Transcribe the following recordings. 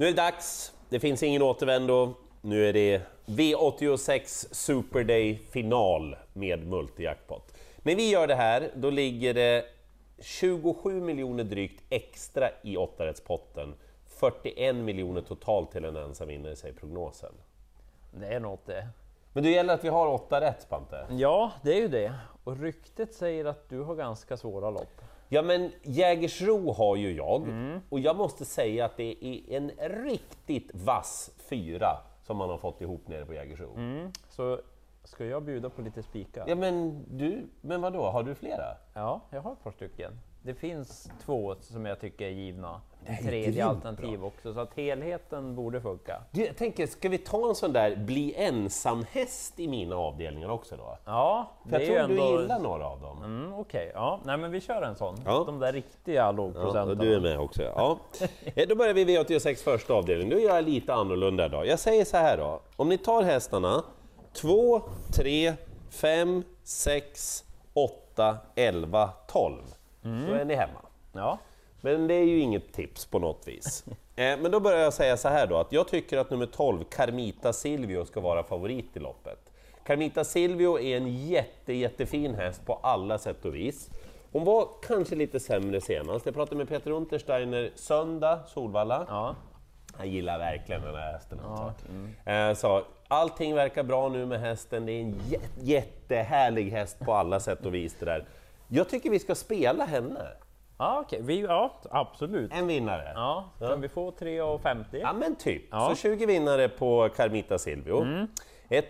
Nu är det dags, det finns ingen återvändo. Nu är det V86 Super Day final med Multijackpot. När vi gör det här, då ligger det 27 miljoner drygt extra i åttarättspotten. 41 miljoner totalt till en ensam vinnare, säger prognosen. Det är något det. Men det gäller att vi har 8 rätt, Pante. Ja, det är ju det. Och ryktet säger att du har ganska svåra lopp. Ja, men Jägersro har ju jag. Mm. Och jag måste säga att det är en riktigt vass 4 som man har fått ihop nere på Jägersro. Mm. Så ska jag bjuda på lite spikar? Ja, men du, men vadå? Har du flera? Ja, jag har ett par stycken. Det finns 2 som jag tycker är givna. En tredje alternativ också, så att helheten borde funka. Du, jag tänker, ska vi ta en sån där bli ensam häst i mina avdelningar också då? Ja, det för jag tror ändå... du gillar några av dem. Mm, okej, ja. Nej, men vi kör en sån. Ja. De där riktiga lågprocenterna. Ja, du är med också. Ja. Då börjar vi vid V86 första avdelning. Nu gör jag lite annorlunda då. Jag säger så här då. Om ni tar hästarna 2, 3, 5, 6, 8, 11, 12. Mm. Så är ni hemma. Ja. Men det är ju inget tips på något vis. Men då börjar jag säga så här då, att jag tycker att nummer 12, Carmita Silvio, ska vara favorit i loppet. Carmita Silvio är en jättefin häst på alla sätt och vis. Hon var kanske lite sämre senast. Jag pratade med Peter Untersteiner söndag, Solvalla. Ja. Han gillar verkligen den här hästen. Ja. Mm. Så allting verkar bra nu med hästen. Det är en jättehärlig häst på alla sätt och vis det där. Jag tycker vi ska spela henne. Ah, okay. Ja, absolut. En vinnare. Ja, kan vi få 3,50? Ja, men typ. Ja. Så 20 vinnare på Carmita Silvio. Mm.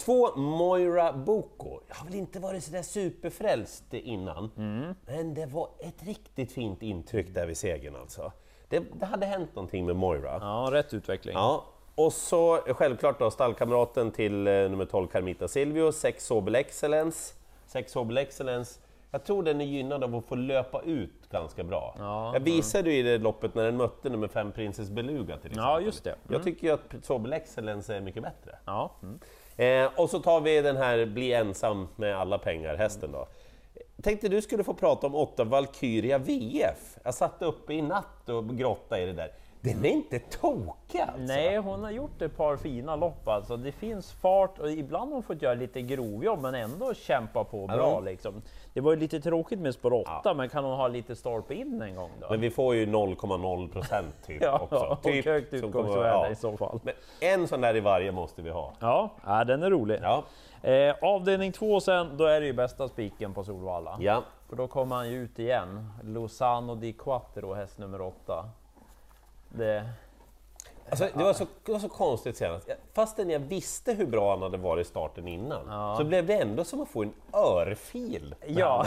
2, Miraboko. Jag har väl inte varit så där superfrälst innan. Mm. Men det var ett riktigt fint intryck där vid segern alltså. Det hade hänt någonting med Moira. Ja, rätt utveckling. Ja. Och så självklart då stallkamraten till nummer 12, Carmita Silvio. 6, Obel Excellence. 6, Obel Excellence. Jag tror den är gynnad av att få löpa ut ganska bra. Ja, jag visade ju i det loppet när den mötte nummer 5, Princess Beluga till exempel. Ja, just det. Mm. Jag tycker ju att Obel Excellence är mycket bättre. Ja. Mm. Och så tar vi den här bli ensam med alla pengar, hästen då. Tänkte du skulle få prata om 8, Valkyria VF. Jag satt uppe i natt och grottade i det där. Den är inte tokig alltså. Nej, hon har gjort ett par fina lopp alltså. Det finns fart och ibland har hon fått göra lite grovjobb men ändå kämpa på bra liksom. Det var ju lite tråkigt med spår 8, men kan hon ha lite stolpe in en gång då? Men vi får ju 0,0% typ också. Typ högt utgångsvärde i så fall. Men en sån där i varje måste vi ha. Ja, den är rolig. Ja. Avdelning 2 sen, då är det ju bästa spiken på Solvalla. Ja. För då kommer han ju ut igen. Losano di Quattro, häst nummer 8. Alltså, det var så konstigt senast. Fastän jag visste hur bra han hade varit i starten innan, så blev det ändå som att få en örfil. Ja,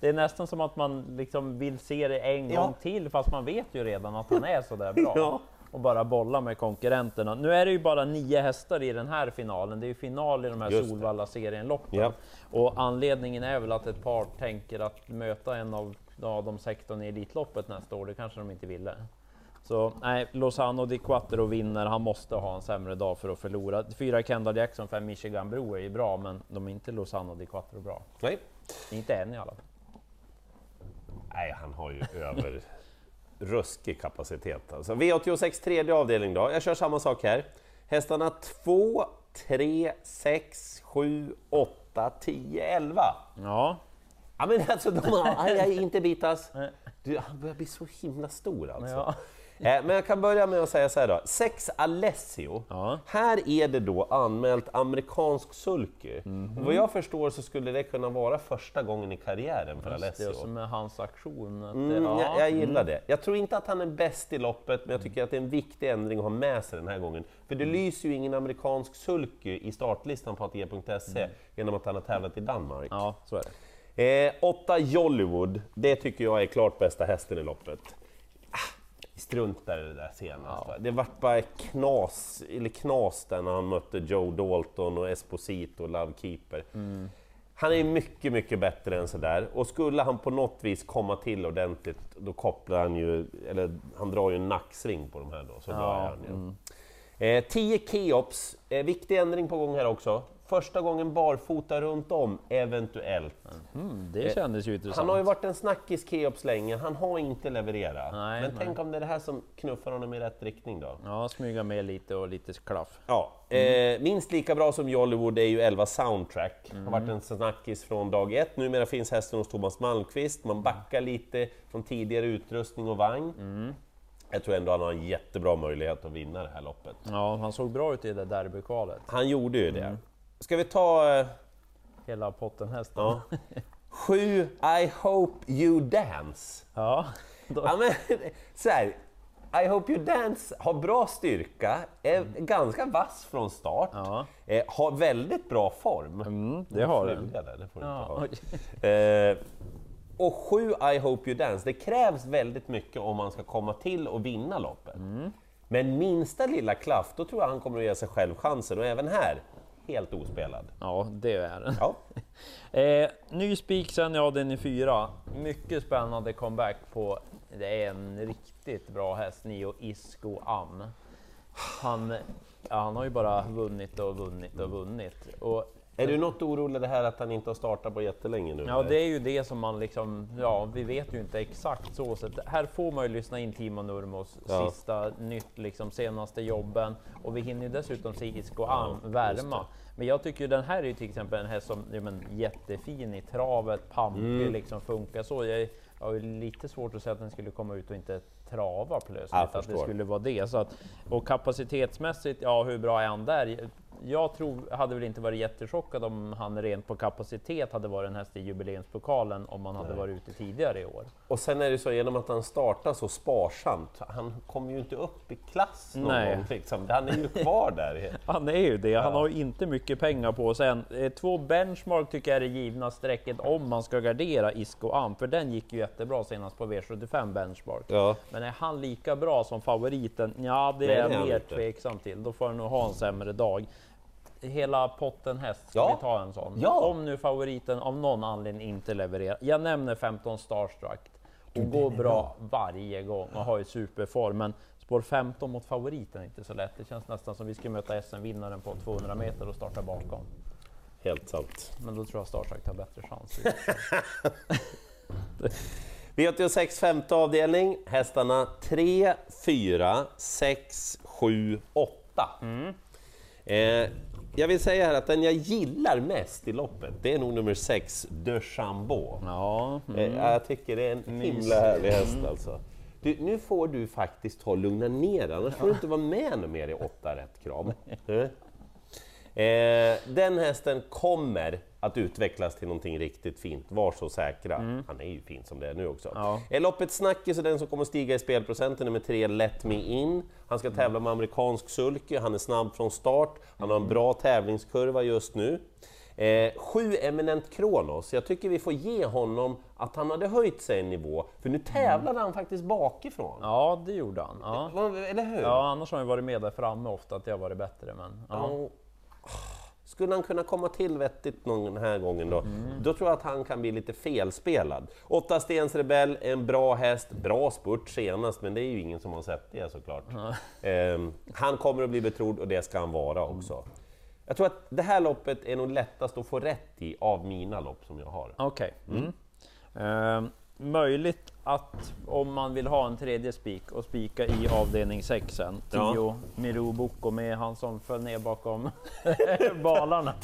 det är nästan som att man liksom vill se det en gång till, fast man vet ju redan att han är så där bra. Och bara bolla med konkurrenterna. Nu är det ju bara 9 hästar i den här finalen. Det är ju final i de här Solvalla-serienloppen. Ja. Och anledningen är väl att ett par tänker att möta en av de 16 i elitloppet nästa år. Det kanske de inte ville. Så nej, Losano di Quattro vinner, han måste ha en sämre dag för att förlora. 4 Kendal Jackson, 5 Michigan Bro är ju bra, men de är inte Losano di Quattro bra. Nej. Inte än i alla fall. Nej, han har ju över ruskig kapacitet. Alltså, V86 tredje avdelning då, jag kör samma sak här. Hästarna 2, 3, 6, 7, 8, 10, 11. Ja. Ja, men alltså de har inte bitas. Du, han börjar bli så himla stor alltså. Ja. Men jag kan börja med att säga så här då. 6 Alessio. Ja. Här är det då anmält amerikansk sulky. Mm-hmm. Vad jag förstår så skulle det kunna vara första gången i karriären för Alessio. Det är som med hans aktion. Jag gillar det. Jag tror inte att han är bäst i loppet, men jag tycker att det är en viktig ändring att ha med sig den här gången. För det lyser ju ingen amerikansk sulky i startlistan på ATG.se genom att han har tävlat i Danmark. Ja, så är det. 8 Jollywood, det tycker jag är klart bästa hästen i loppet. Struntade det där senast. Ja. Det var bara knas där när han mötte Joe Dalton och Esposito och Lovekeeper. Mm. Han är mycket, mycket bättre än sådär. Och skulle han på något vis komma till ordentligt, då kopplar han ju, eller han drar ju en nacksving på de här då, så drar han ju. 10 Keops, viktig ändring på gång här också. Första gången barfota runt om, eventuellt. Mm, det kändes ju intressant. Han har ju varit en snackis Keops länge, han har inte levererat. Nej, men tänk om det är det här som knuffar honom i rätt riktning då. Ja, smyga med lite och lite klaff. Ja, minst lika bra som Jollywood är ju Elvas Soundtrack. Har varit en snackis från dag ett. Numera finns hästen hos Thomas Malqvist. Man backar lite från tidigare utrustning och vagn. Jag tror ändå han har en jättebra möjlighet att vinna det här loppet. Ja, han såg bra ut i det där derbykvalet. Han gjorde ju det. Ska vi ta... hela potten hästen. Ja. 7, I Hope You Dance. Ja. Ja men, så här, I Hope You Dance har bra styrka, är ganska vass från start, har väldigt bra form. Det har den. Det får inte ha. Och 7, I Hope You Dance, det krävs väldigt mycket om man ska komma till och vinna loppet. Men minsta lilla klaff, då tror jag han kommer att ge sig själv chansen, och även här helt ospelad. Ja, det är den. Ja. Ny spik sen, ja, den är 4. Mycket spännande comeback på, det är en riktigt bra häst, 9 Isco Am. Han har ju bara vunnit. Och är du något orolig det här att han inte har startat på jättelänge nu? Ja, det är ju det som man liksom, ja, vi vet ju inte exakt så. Här får man ju lyssna in Timo Nurmos sista nytt, liksom senaste jobben. Och vi hinner ju dessutom se Isco Am värma. Men jag tycker ju den här är ju till exempel en häst som är jättefin i travet, pampig, liksom funkar så. Jag har ju lite svårt att säga att den skulle komma ut och inte trava plötsligt, att det skulle vara det. Så att, och kapacitetsmässigt, ja, hur bra är han där? Jag tror, hade väl inte varit jättechockad om han rent på kapacitet hade varit den här i jubileumspokalen om han hade varit ute tidigare i år. Och sen är det så, genom att han startar så sparsamt, han kommer ju inte upp i klass någon liksom. Han är ju kvar där. Han är ju det, han har ju inte mycket pengar på sig än. 2 Benchmark tycker jag är det givna sträcket om man ska gardera Isco Am, för den gick ju jättebra senast på V75 Benchmark. Ja. Men är han lika bra som favoriten? Ja, det är jag mer tveksam till. Då får han nog ha en sämre dag. Hela potten häst, ska vi ta en sån? Ja. Om nu favoriten av någon anledning inte levererar. Jag nämner 15 Starstruck. Hon går bra varje gång och har ju superform. Men spår 15 mot favoriten är inte så lätt. Det känns nästan som vi ska möta SM-vinnaren på 200 meter och starta bakom. Helt sant. Men då tror jag Starstruck har bättre chans. V86 femte avdelning. Hästarna 3, 4, 6, 7, 8. Jag vill säga här att den jag gillar mest i loppet, det är nog nummer 6, De Chambon. Jag tycker det är en himla härlig häst alltså. Du, nu får du faktiskt ta lugna ner, annars får du inte vara med mer i 8 rätt krav. Den hästen kommer att utvecklas till någonting riktigt fint, var så säkra. Han är ju fin som det är nu också. Är loppet snackis, så den som kommer stiga i spelprocenten, nummer 3, Let Me In. Han ska tävla med amerikansk sulky, han är snabb från start, han har en bra tävlingskurva just nu. 7 Eminent Kronos, jag tycker vi får ge honom att han hade höjt sig en nivå, för nu tävlade han faktiskt bakifrån. Ja, det gjorde han. Eller hur? Ja, annars har han varit med där framme ofta, att jag varit bättre, men... Skulle han kunna komma till vettigt någon här gången då? Då tror jag att han kan bli lite felspelad. 8 Stens Rebell, en bra häst, bra spurt senast, men det är ju ingen som har sett det såklart. Han kommer att bli betrodd, och det ska han vara också. Jag tror att det här loppet är nog lättast att få rätt i av mina lopp som jag har. Möjligt att om man vill ha en tredje spik och spika i avdelning 6-en. 10 Miraboko, med han som föll ner bakom balarna.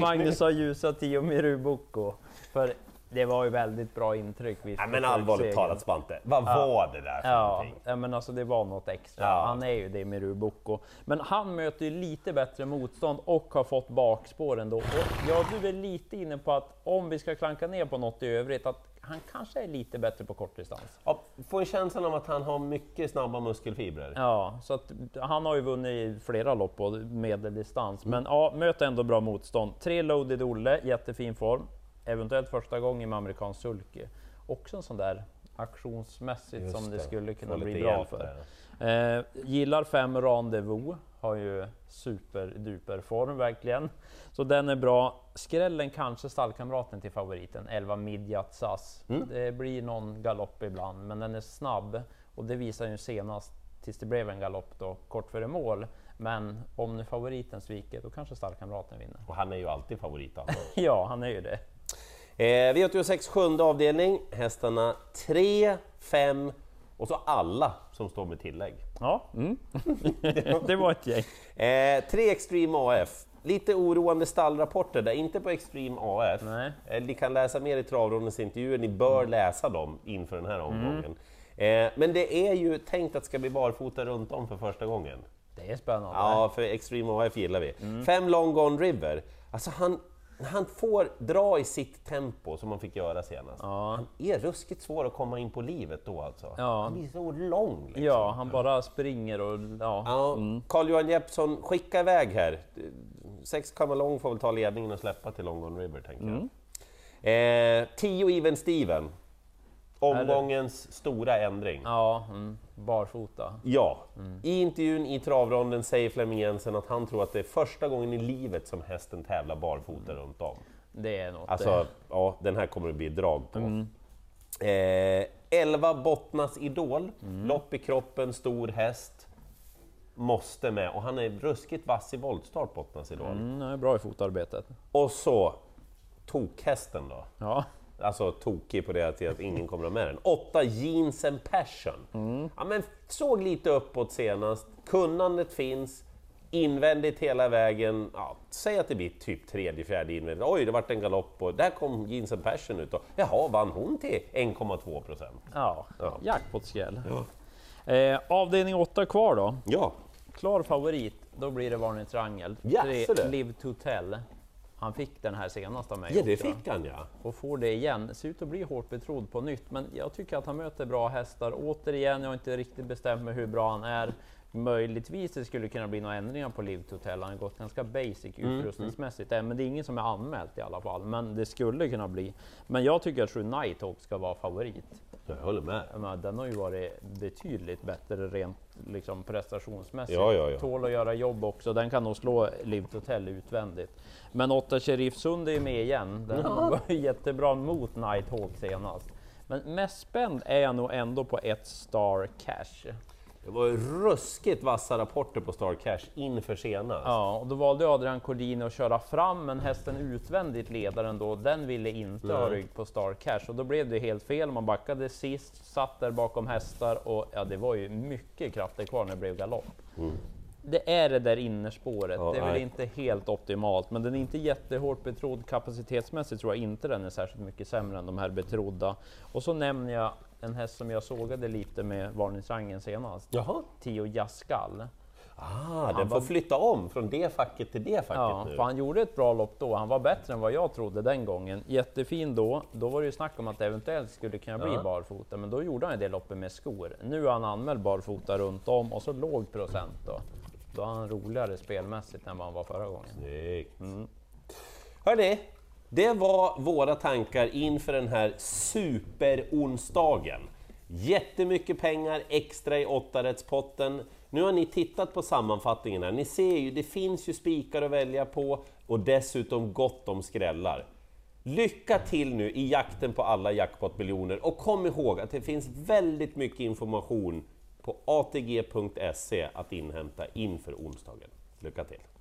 Magnus har ljusat 10 Miraboko. För det var ju väldigt bra intryck. Ja, men allvarligt talat, Spante. Vad var det där för någonting? Ja, men alltså det var något extra. Han är ju det Miraboko. Men han möter ju lite bättre motstånd och har fått bakspår ändå. Och jag är lite inne på att om vi ska klanka ner på något i övrigt, att han kanske är lite bättre på kortdistans. Ja, får en känslan om att han har mycket snabba muskelfibrer. Ja, så att han har ju vunnit flera lopp på medeldistans. Men ja, möter ändå bra motstånd. 3 Loaded Olle, jättefin form. Eventuellt första gången med amerikansk sulky. Också en sån där aktionsmässigt som det skulle kunna bli bra för. Gillar 5 Rendezvous. Har ju superduper form verkligen. Så den är bra. Skrällen kanske stallkamraten till favoriten, 11 Midjatsas. Det blir någon galopp ibland, men den är snabb. Och det visar ju senast, tills det blev en galopp då, kort före mål, Men om nu favoriten sviker, då kanske Stallkamraten vinner. Och han är ju alltid favorit. Ja, han är ju det. V86, sjunde avdelning. Hästarna 3, 5 och så alla som står med tillägg. Ja, det var ett gäng. 3 Extreme AF. Lite oroande stallrapporter där, inte på Extreme AF. Nej. Ni kan läsa mer i Travrådens intervjuer, ni bör läsa dem inför den här omgången. Men det är ju tänkt att ska bli barfota runt om för första gången. Det är spännande. Ja, för Extreme AF gillar vi. 5 Long Gone River. Alltså han får dra i sitt tempo som man fick göra senast. Ja. Han är ruskigt svår att komma in på livet då alltså. Ja. Han blir så lång. Liksom. Ja, han bara springer och... Ja. Ja, Carl-Johan Jeppsson skickar iväg här. 6 Kamma Lång får väl ta ledningen och släppa till Long Gone River, tänker jag. 10 Even Steven. Omgångens stora ändring. Ja, barfota. Ja, i intervjun i Travronden säger Flemming Jensen att han tror att det är första gången i livet som hästen tävlar barfota runt om. Det är något. Alltså, ja, den här kommer det bli drag på. 11 Bottnas Idol, lopp i kroppen, stor häst, måste med. Och han är ruskigt vass i voltstart, Bottnas Idol. Han är bra i fotarbetet. Och så tokhästen då. Ja. Alltså tokig på det att ingen kommer med den. 8 Jeans and Passion. Ja, men såg lite uppåt senast. Kunnandet finns. Invändigt hela vägen. Ja, säg att det blir typ 3:e, 4:e invändigt. Oj, det vart en galopp och där kom Jeans and Passion ut. Och, jaha, vann hon till 1,2%. Ja, jackpotskräll. Ja. Avdelning 8 kvar då. Ja. Klar favorit, då blir det Varnigt Rangel. Yes, Live to Tell. Han fick den här senast av mig. Ja, det fick han, ja. Och får det igen. Ser ut att bli hårt betrodd på nytt. Men jag tycker att han möter bra hästar. Återigen, jag har inte riktigt bestämt mig hur bra han är. Möjligtvis det skulle kunna bli några ändringar på Live to Tell. Han har gått ganska basic utrustningsmässigt. Men det är ingen som är anmält i alla fall. Men det skulle kunna bli. Men jag tycker att Night Hawk ska vara favorit. Jag håller med. Men den har ju varit betydligt bättre rent liksom prestationsmässigt. Ja. Tål att göra jobb också. Den kan nog slå Live to Tell utvändigt. Men 8 Sheriff Sund är ju med igen. Den var jättebra mot Night Hawk senast. Men mest spänd är jag nog ändå på 1 Starcash. Det var ruskigt vassa rapporter på Starcash inför senast. Ja, och då valde Adrian Collini att köra fram, men hästen utvändigt ledaren då, den ville inte ha rygg på Starcash. Och då blev det helt fel, man backade sist, satt där bakom hästar och ja, det var ju mycket krafter kvar när det blev galopp. Det är det där innerspåret, det är väl inte helt optimalt, men den är inte jättehårt betrodd kapacitetsmässigt, tror jag inte den är särskilt mycket sämre än de här betrodda. Och så nämner jag en häst som jag sågade lite med Varningsrangen senast. Jaha. 10 Jaskall. Ah, den får flytta om från det facket till det facket nu. För han gjorde ett bra lopp då. Han var bättre än vad jag trodde den gången. Jättefin då. Då var det ju snack om att det eventuellt skulle kunna bli barfota. Men då gjorde han ju det loppet med skor. Nu har han anmält barfota runt om och så låg procent då. Då har han roligare spelmässigt än vad han var förra gången. Snyggt. Hörrni, det var våra tankar inför den här superonsdagen. Jättemycket pengar extra i 8-rättspotten. Nu har ni tittat på sammanfattningen här. Ni ser ju, det finns ju spikar att välja på och dessutom gott om skrällar. Lycka till nu i jakten på alla jackpotmiljoner och kom ihåg att det finns väldigt mycket information på atg.se att inhämta inför onsdagen. Lycka till!